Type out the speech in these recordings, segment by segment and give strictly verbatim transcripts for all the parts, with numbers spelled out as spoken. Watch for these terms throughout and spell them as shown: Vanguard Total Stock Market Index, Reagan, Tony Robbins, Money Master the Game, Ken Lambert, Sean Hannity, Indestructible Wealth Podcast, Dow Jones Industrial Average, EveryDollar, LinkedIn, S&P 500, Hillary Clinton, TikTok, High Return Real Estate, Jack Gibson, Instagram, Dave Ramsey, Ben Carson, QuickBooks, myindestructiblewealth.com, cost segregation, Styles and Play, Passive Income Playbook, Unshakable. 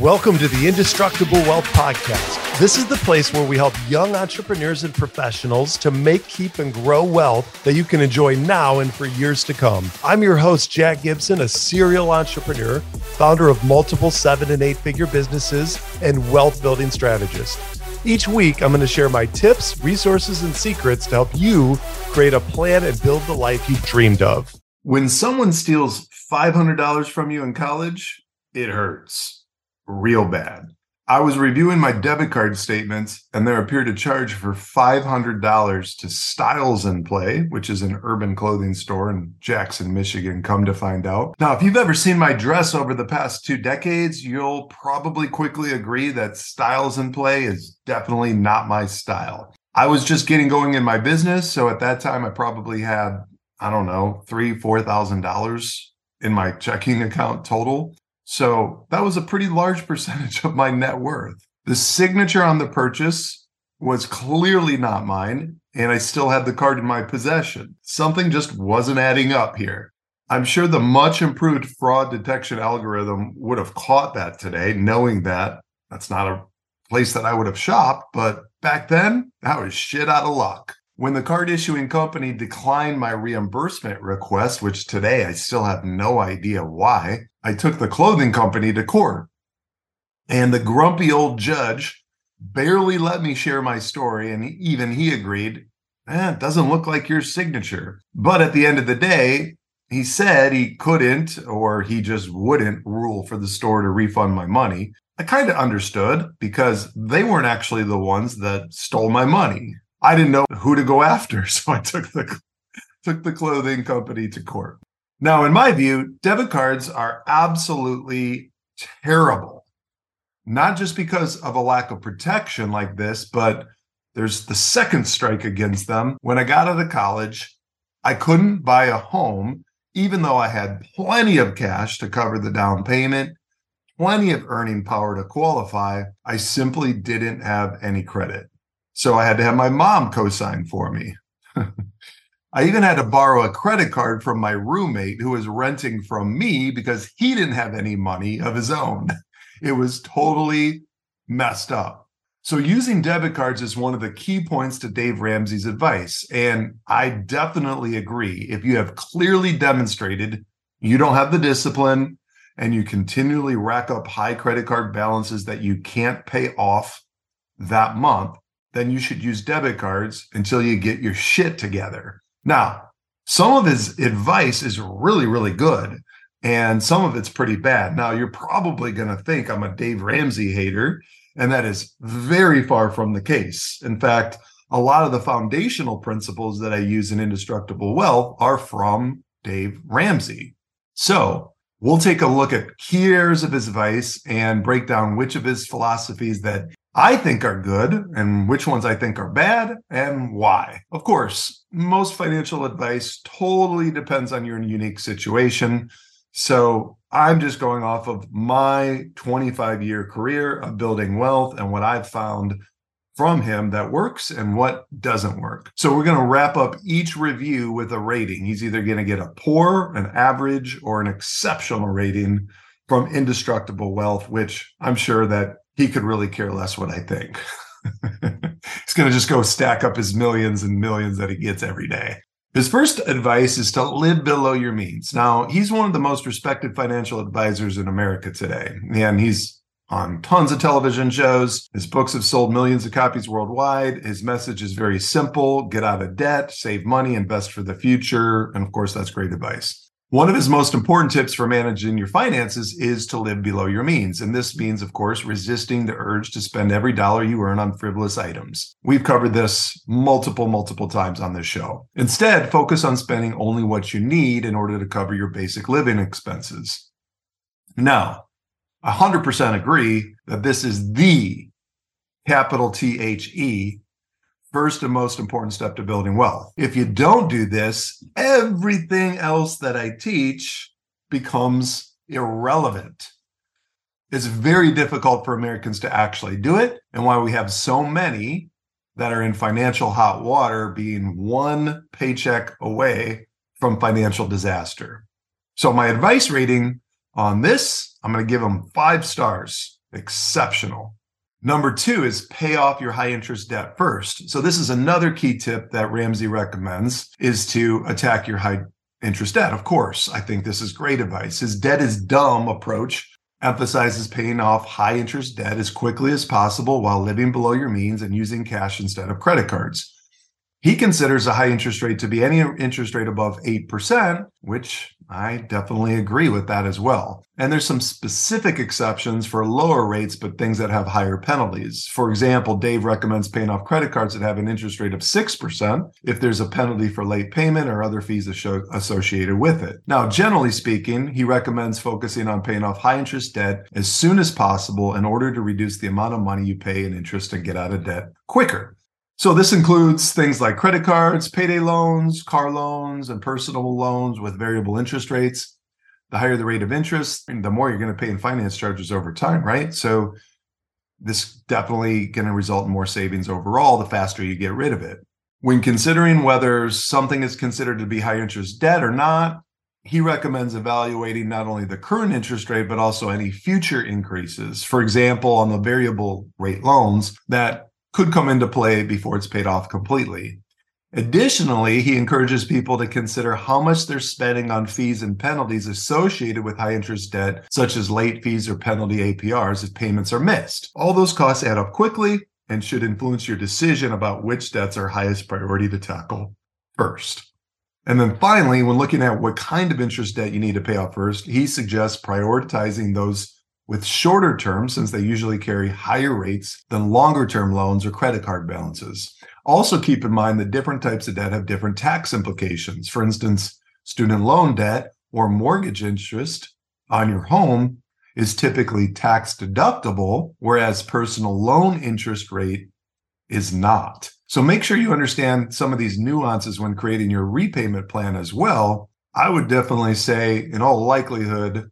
Welcome to the Indestructible Wealth Podcast. This is the place where we help young entrepreneurs and professionals to make, keep, and grow wealth that you can enjoy now and for years to come. I'm your host, Jack Gibson, a serial entrepreneur, founder of multiple seven and eight figure businesses, and wealth building strategist. Each week, I'm going to share my tips, resources, and secrets to help you create a plan and build the life you've dreamed of. When someone steals five hundred dollars from you in college, it hurts. Real bad. I was reviewing my debit card statements and there appeared a charge for five hundred dollars to Styles and Play, which is an urban clothing store in Jackson, Michigan, come to find out. Now, if you've ever seen my dress over the past two decades, you'll probably quickly agree that Styles and Play is definitely not my style. I was just getting going in my business. So at that time, I probably had, I don't know, three, four thousand dollars in my checking account total. So that was a pretty large percentage of my net worth. The signature on the purchase was clearly not mine, and I still had the card in my possession. Something just wasn't adding up here. I'm sure the much improved fraud detection algorithm would have caught that today, knowing that that's not a place that I would have shopped, but back then, I was shit out of luck. When the card issuing company declined my reimbursement request, which today I still have no idea why, I took the clothing company to court. And the grumpy old judge barely let me share my story, and even he agreed, eh, it doesn't look like your signature. But at the end of the day, he said he couldn't, or he just wouldn't rule for the store to refund my money. I kind of understood because they weren't actually the ones that stole my money. I didn't know who to go after, so I took the took the clothing company to court. Now, in my view, debit cards are absolutely terrible, not just because of a lack of protection like this, but there's the second strike against them. When I got out of college, I couldn't buy a home, even though I had plenty of cash to cover the down payment, plenty of earning power to qualify. I simply didn't have any credit. So I had to have my mom co-sign for me. I even had to borrow a credit card from my roommate who was renting from me because he didn't have any money of his own. It was totally messed up. So using debit cards is one of the key points to Dave Ramsey's advice. And I definitely agree. If you have clearly demonstrated you don't have the discipline and you continually rack up high credit card balances that you can't pay off that month, then you should use debit cards until you get your shit together. Now, some of his advice is really, really good, and some of it's pretty bad. Now, you're probably going to think I'm a Dave Ramsey hater, and that is very far from the case. In fact, a lot of the foundational principles that I use in Indestructible Wealth are from Dave Ramsey. So we'll take a look at key areas of his advice and break down which of his philosophies that I think are good and which ones I think are bad and why. Of course, most financial advice totally depends on your unique situation. So I'm just going off of my twenty-five year career of building wealth and what I've found from him that works and what doesn't work. So we're going to wrap up each review with a rating. He's either going to get a poor, an average, or an exceptional rating from Indestructible Wealth, which I'm sure that he could really care less what I think. He's going to just go stack up his millions and millions that he gets every day. His first advice is to live below your means. Now, he's one of the most respected financial advisors in America today, and he's on tons of television shows. His books have sold millions of copies worldwide. His message is very simple: get out of debt, save money, invest for the future. And of course, that's great advice. One of his most important tips for managing your finances is to live below your means. And this means, of course, resisting the urge to spend every dollar you earn on frivolous items. We've covered this multiple, multiple times on this show. Instead, focus on spending only what you need in order to cover your basic living expenses. Now, one hundred percent agree that this is the capital T H E first and most important step to building wealth. If you don't do this, everything else that I teach becomes irrelevant. It's very difficult for Americans to actually do it, and why we have so many that are in financial hot water, being one paycheck away from financial disaster. So my advice rating on this, I'm going to give them five stars. exceptional. Number two is pay off your high interest debt first. So this is another key tip that Ramsey recommends, is to attack your high interest debt. Of course, I think this is great advice. His debt is dumb approach emphasizes paying off high interest debt as quickly as possible while living below your means and using cash instead of credit cards. He considers a high interest rate to be any interest rate above eight percent, which I definitely agree with that as well. And there's some specific exceptions for lower rates, but things that have higher penalties. For example, Dave recommends paying off credit cards that have an interest rate of six percent if there's a penalty for late payment or other fees associated with it. Now, generally speaking, he recommends focusing on paying off high interest debt as soon as possible in order to reduce the amount of money you pay in interest and get out of debt quicker. So this includes things like credit cards, payday loans, car loans, and personal loans with variable interest rates. The higher the rate of interest, the more you're going to pay in finance charges over time, right? So this definitely going to result in more savings overall the faster you get rid of it. When considering whether something is considered to be high interest debt or not, he recommends evaluating not only the current interest rate, but also any future increases. For example, on the variable rate loans that could come into play before it's paid off completely. Additionally, he encourages people to consider how much they're spending on fees and penalties associated with high interest debt, such as late fees or penalty A P Rs if payments are missed. All those costs add up quickly and should influence your decision about which debts are highest priority to tackle first. And then finally, when looking at what kind of interest debt you need to pay off first, he suggests prioritizing those with shorter terms, since they usually carry higher rates than longer-term loans or credit card balances. Also keep in mind that different types of debt have different tax implications. For instance, student loan debt or mortgage interest on your home is typically tax deductible, whereas personal loan interest rate is not. So make sure you understand some of these nuances when creating your repayment plan as well. I would definitely say, in all likelihood,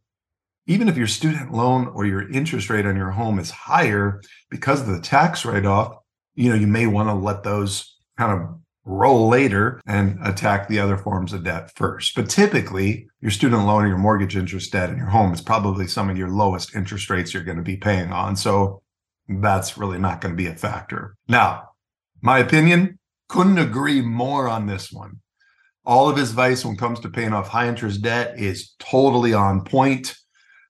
even if your student loan or your interest rate on your home is higher, because of the tax write-off, you know, you may want to let those kind of roll later and attack the other forms of debt first. But typically, your student loan or your mortgage interest debt in your home is probably some of your lowest interest rates you're going to be paying on. So that's really not going to be a factor. Now, my opinion, couldn't agree more on this one. All of his advice when it comes to paying off high interest debt is totally on point.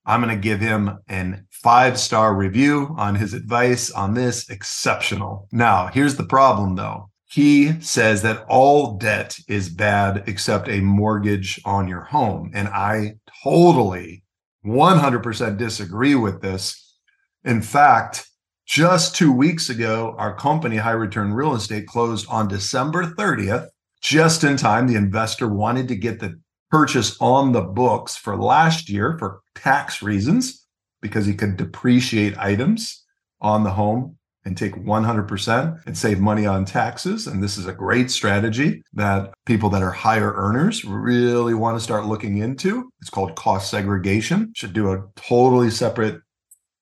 I'm going to give him a five-star review on his advice on this. Exceptional. Now, here's the problem, though. He says that all debt is bad except a mortgage on your home. And I totally, one hundred percent disagree with this. In fact, just two weeks ago, our company, High Return Real Estate, closed on December thirtieth. Just in time, the investor wanted to get the purchase on the books for last year for tax reasons, because he could depreciate items on the home and take one hundred percent and save money on taxes. And this is a great strategy that people that are higher earners really want to start looking into. It's called cost segregation. Should do a totally separate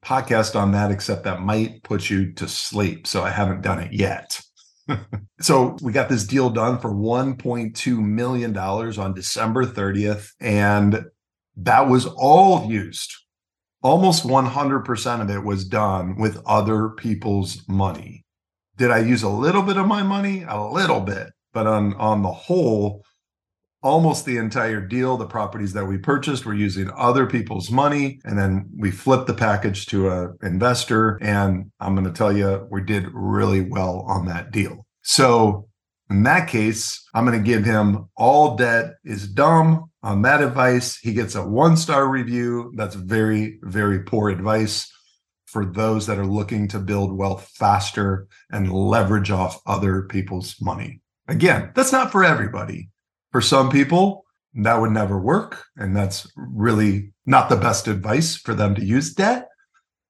podcast on that, except that might put you to sleep. So I haven't done it yet. So we got this deal done for one point two million dollars on December thirtieth, and that was all used. Almost one hundred percent of it was done with other people's money. Did I use a little bit of my money? A little bit. But on, on the whole, almost the entire deal, the properties that we purchased were using other people's money. And then we flipped the package to an investor. And I'm going to tell you, we did really well on that deal. So in that case, I'm going to give him all debt is dumb on that advice. He gets a one-star review. That's very, very poor advice for those that are looking to build wealth faster and leverage off other people's money. Again, that's not for everybody. For some people, that would never work, and that's really not the best advice for them to use debt,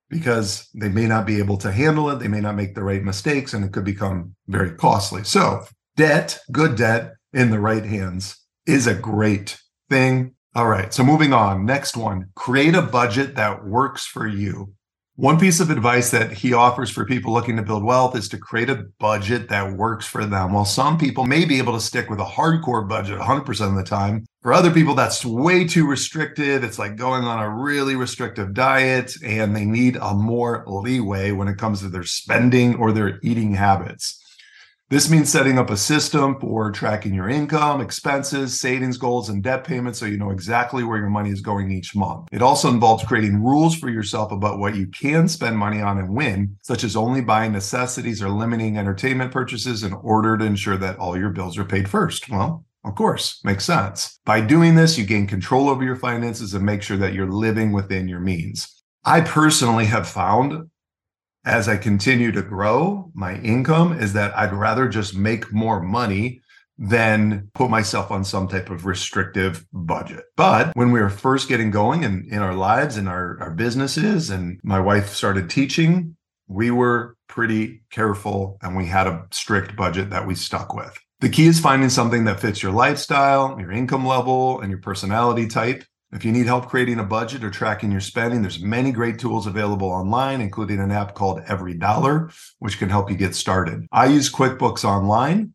because they may not be able to handle it, they may not make the right mistakes, and it could become very costly. So debt, good debt in the right hands is a great thing. All right, so moving on. Next one, create a budget that works for you. One piece of advice that he offers for people looking to build wealth is to create a budget that works for them. While some people may be able to stick with a hardcore budget one hundred percent of the time, for other people, that's way too restrictive. It's like going on a really restrictive diet, and they need a more leeway when it comes to their spending or their eating habits. This means setting up a system for tracking your income, expenses, savings goals, and debt payments so you know exactly where your money is going each month. It also involves creating rules for yourself about what you can spend money on and when, such as only buying necessities or limiting entertainment purchases in order to ensure that all your bills are paid first. Well, of course, makes sense. By doing this, you gain control over your finances and make sure that you're living within your means. I personally have found, as I continue to grow my income, is that I'd rather just make more money than put myself on some type of restrictive budget. But when we were first getting going in, in our lives and our, our businesses, and my wife started teaching, we were pretty careful and we had a strict budget that we stuck with. The key is finding something that fits your lifestyle, your income level, and your personality type. If you need help creating a budget or tracking your spending, there's many great tools available online, including an app called EveryDollar, which can help you get started. I use QuickBooks Online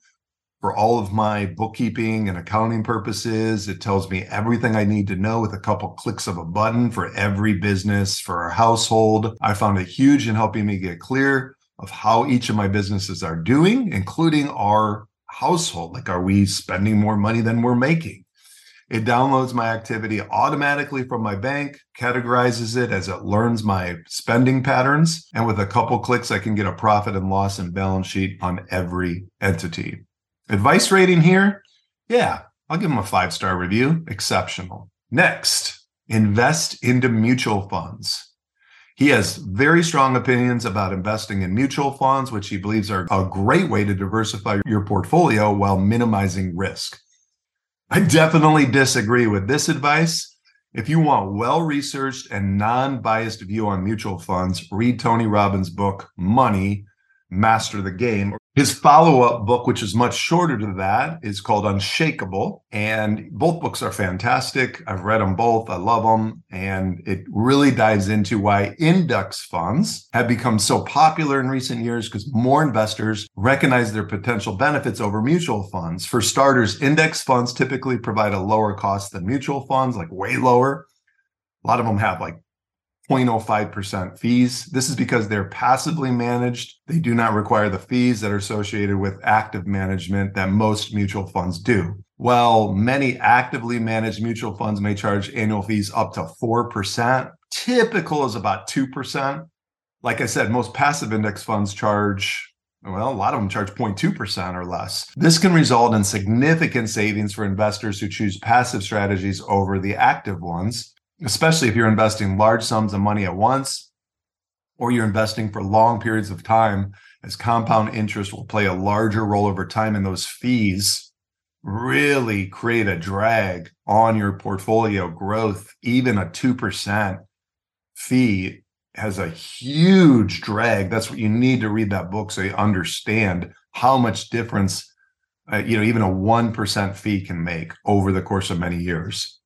for all of my bookkeeping and accounting purposes. It tells me everything I need to know with a couple clicks of a button for every business, for our household. I found it huge in helping me get clear of how each of my businesses are doing, including our household. Like, are we spending more money than we're making? It downloads my activity automatically from my bank, categorizes it as it learns my spending patterns, and with a couple clicks, I can get a profit and loss and balance sheet on every entity. Advice rating here? Yeah, I'll give them a five-star review. Exceptional. Next, invest into mutual funds. He has very strong opinions about investing in mutual funds, which he believes are a great way to diversify your portfolio while minimizing risk. I definitely disagree with this advice. If you want well-researched and non-biased view on mutual funds, read Tony Robbins' book, Money Master the Game. His follow-up book, which is much shorter to that, is called Unshakable. And both books are fantastic. I've read them both. I love them. And it really dives into why index funds have become so popular in recent years because more investors recognize their potential benefits over mutual funds. For starters, index funds typically provide a lower cost than mutual funds, like way lower. A lot of them have like zero point zero five percent fees. This is because they're passively managed. They do not require the fees that are associated with active management that most mutual funds do. While many actively managed mutual funds may charge annual fees up to four percent, typical is about two percent. Like I said, most passive index funds charge, well, a lot of them charge zero point two percent or less. This can result in significant savings for investors who choose passive strategies over the active ones, especially if you're investing large sums of money at once or you're investing for long periods of time, as compound interest will play a larger role over time and those fees really create a drag on your portfolio growth. Even a two percent fee has a huge drag. That's what you need to read that book so you understand how much difference uh, you know, even a one percent fee can make over the course of many years.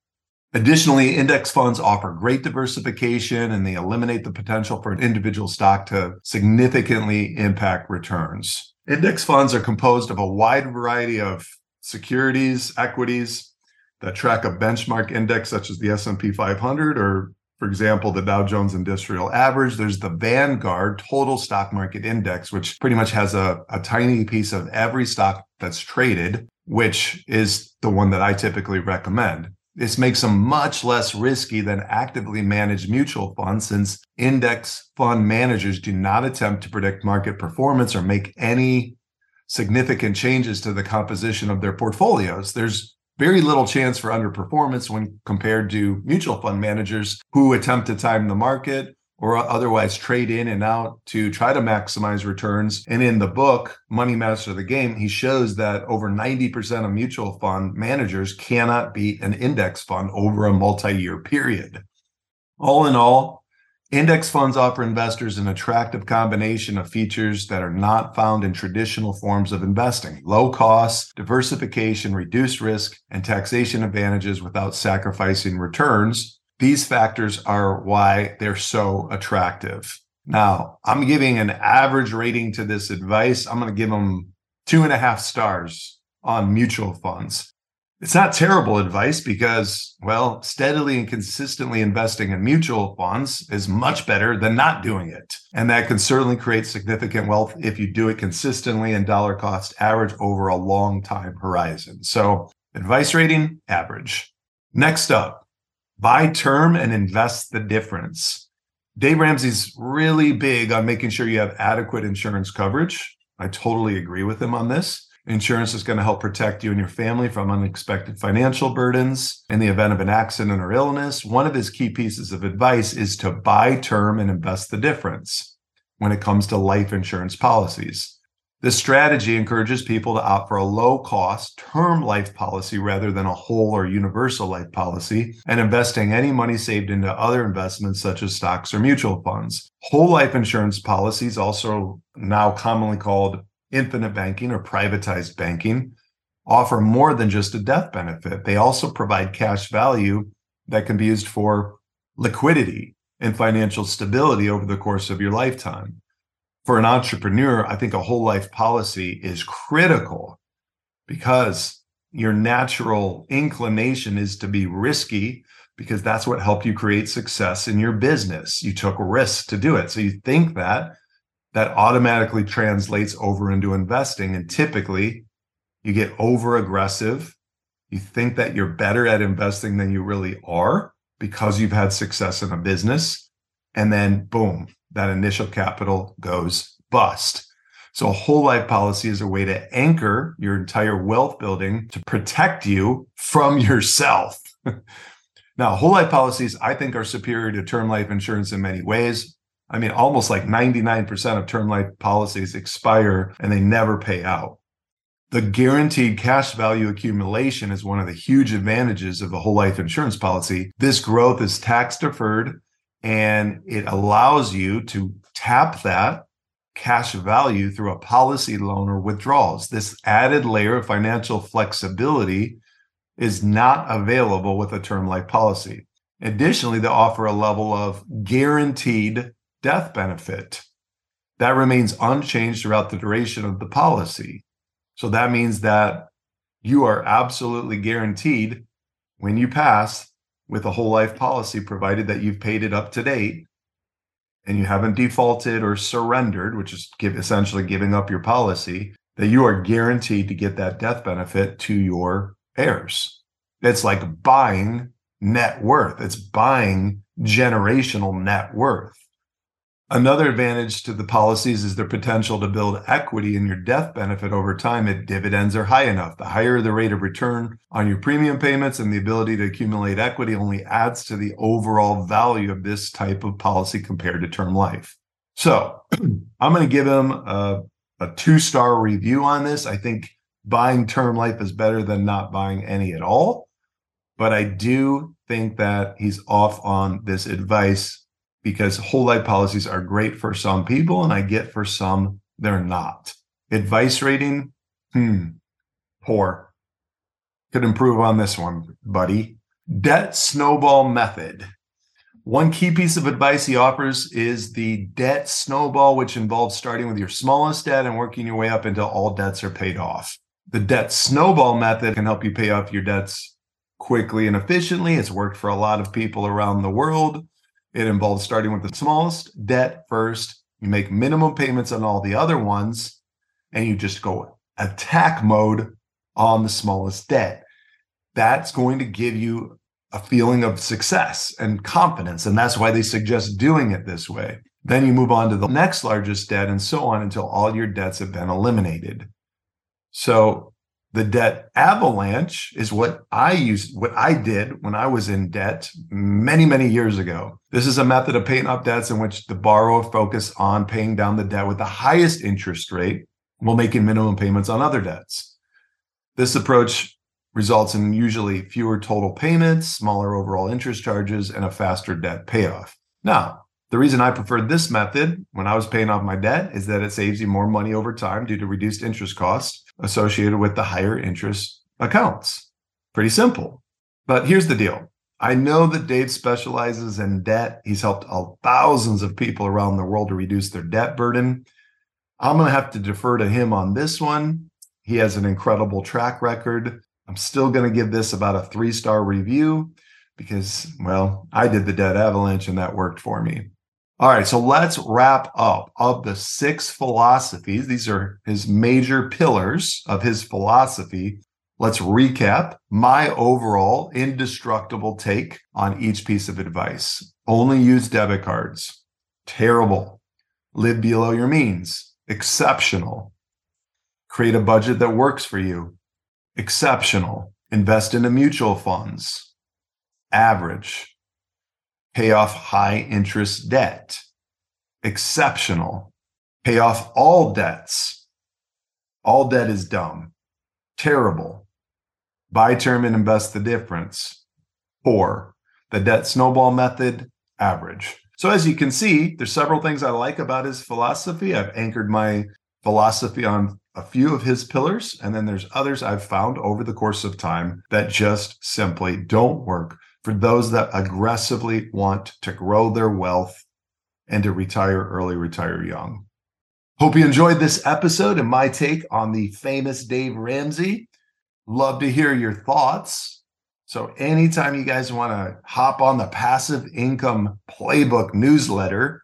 Additionally, index funds offer great diversification and they eliminate the potential for an individual stock to significantly impact returns. Index funds are composed of a wide variety of securities, equities that track a benchmark index such as the S and P five hundred or, for example, the Dow Jones Industrial Average. There's the Vanguard Total Stock Market Index, which pretty much has a, a tiny piece of every stock that's traded, which is the one that I typically recommend. This makes them much less risky than actively managed mutual funds since index fund managers do not attempt to predict market performance or make any significant changes to the composition of their portfolios. There's very little chance for underperformance when compared to mutual fund managers who attempt to time the market or otherwise trade in and out to try to maximize returns. And in the book, Money Master the Game, he shows that over ninety percent of mutual fund managers cannot beat an index fund over a multi-year period. All in all, index funds offer investors an attractive combination of features that are not found in traditional forms of investing: low costs, diversification, reduced risk, and taxation advantages without sacrificing returns. These factors are why they're so attractive. Now, I'm giving an average rating to this advice. I'm going to give them two and a half stars on mutual funds. It's not terrible advice because, well, steadily and consistently investing in mutual funds is much better than not doing it. And that can certainly create significant wealth if you do it consistently and dollar cost average over a long time horizon. So advice rating, average. Next up, buy term and invest the difference. Dave Ramsey's really big on making sure you have adequate insurance coverage. I totally agree with him on this. Insurance is going to help protect you and your family from unexpected financial burdens in the event of an accident or illness. One of his key pieces of advice is to buy term and invest the difference when it comes to life insurance policies. This strategy encourages people to opt for a low-cost term life policy rather than a whole or universal life policy and investing any money saved into other investments such as stocks or mutual funds. Whole life insurance policies, also now commonly called infinite banking or privatized banking, offer more than just a death benefit. They also provide cash value that can be used for liquidity and financial stability over the course of your lifetime. For an entrepreneur, I think a whole life policy is critical because your natural inclination is to be risky because that's what helped you create success in your business. You took risks to do it. So you think that that automatically translates over into investing. And typically you get over aggressive. You think that you're better at investing than you really are because you've had success in a business. And then boom, that initial capital goes bust. So a whole life policy is a way to anchor your entire wealth building to protect you from yourself. Now, whole life policies, I think, are superior to term life insurance in many ways. I mean, almost like ninety-nine percent of term life policies expire and they never pay out. The guaranteed cash value accumulation is one of the huge advantages of a whole life insurance policy. This growth is tax deferred and it allows you to tap that cash value through a policy loan or withdrawals. This added layer of financial flexibility is not available with a term life policy. Additionally, they offer a level of guaranteed death benefit that remains unchanged throughout the duration of the policy. So that means that you are absolutely guaranteed when you pass with a whole life policy, provided that you've paid it up to date and you haven't defaulted or surrendered, which is give, essentially giving up your policy, that you are guaranteed to get that death benefit to your heirs. It's like buying net worth. It's buying generational net worth. Another advantage to the policies is their potential to build equity in your death benefit over time if dividends are high enough. The higher the rate of return on your premium payments and the ability to accumulate equity only adds to the overall value of this type of policy compared to term life. So I'm going to give them a, a two-star review on this. I think buying term life is better than not buying any at all. But I do think that he's off on this advice because whole life policies are great for some people, and I get for some, they're not. Advice rating, hmm, poor. Could improve on this one, buddy. Debt snowball method. One key piece of advice he offers is the debt snowball, which involves starting with your smallest debt and working your way up until all debts are paid off. The debt snowball method can help you pay off your debts quickly and efficiently. It's worked for a lot of people around the world. It involves starting with the smallest debt first. You make minimum payments on all the other ones, and you just go attack mode on the smallest debt. That's going to give you a feeling of success and confidence, and that's why they suggest doing it this way. Then you move on to the next largest debt and so on until all your debts have been eliminated. So the debt avalanche is what I used, what I did when I was in debt many, many years ago. This is a method of paying up debts in which the borrower focuses on paying down the debt with the highest interest rate while making minimum payments on other debts. This approach results in usually fewer total payments, smaller overall interest charges, and a faster debt payoff. Now, the reason I preferred this method when I was paying off my debt is that it saves you more money over time due to reduced interest costs associated with the higher interest accounts. Pretty simple. But here's the deal. I know that Dave specializes in debt. He's helped thousands of people around the world to reduce their debt burden. I'm going to have to defer to him on this one. He has an incredible track record. I'm still going to give this about a three-star review because, well, I did the debt avalanche and that worked for me. All right, so let's wrap up. Of the six philosophies, these are his major pillars of his philosophy. Let's recap my overall indestructible take on each piece of advice. Only use debit cards. Terrible. Live below your means. Exceptional. Create a budget that works for you. Exceptional. Invest into mutual funds. Average. Pay off high interest debt. Exceptional. Pay off all debts. All debt is dumb. Terrible. Buy term and invest the difference. Or the debt snowball method, average. So as you can see, there's several things I like about his philosophy. I've anchored my philosophy on a few of his pillars, and then there's others I've found over the course of time that just simply don't work for those that aggressively want to grow their wealth and to retire early, retire young. Hope you enjoyed this episode and my take on the famous Dave Ramsey. Love to hear your thoughts. So anytime you guys want to hop on the Passive Income Playbook newsletter,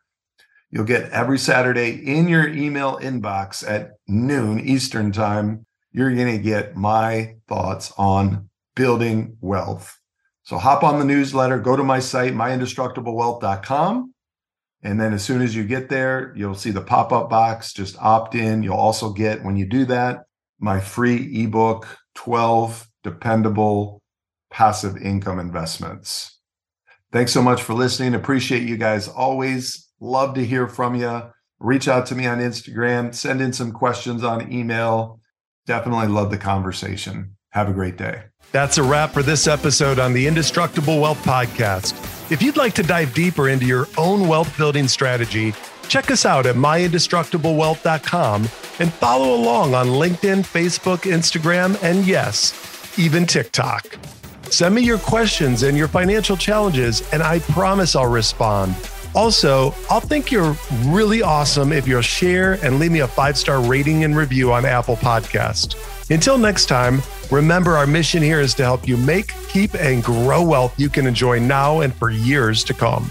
you'll get every Saturday in your email inbox at noon Eastern time. You're going to get my thoughts on building wealth. So hop on the newsletter, go to my site, my indestructible wealth dot com. And then as soon as you get there, you'll see the pop-up box, just opt in. You'll also get, when you do that, my free ebook, twelve Dependable Passive Income Investments. Thanks so much for listening. Appreciate you guys always. Love to hear from you. Reach out to me on Instagram. Send in some questions on email. Definitely love the conversation. Have a great day. That's a wrap for this episode on the Indestructible Wealth Podcast. If you'd like to dive deeper into your own wealth building strategy, check us out at my indestructible wealth dot com and follow along on LinkedIn, Facebook, Instagram, and yes, even TikTok. Send me your questions and your financial challenges, and I promise I'll respond. Also, I'll think you're really awesome if you'll share and leave me a five-star rating and review on Apple Podcasts. Until next time, remember our mission here is to help you make, keep, and grow wealth you can enjoy now and for years to come.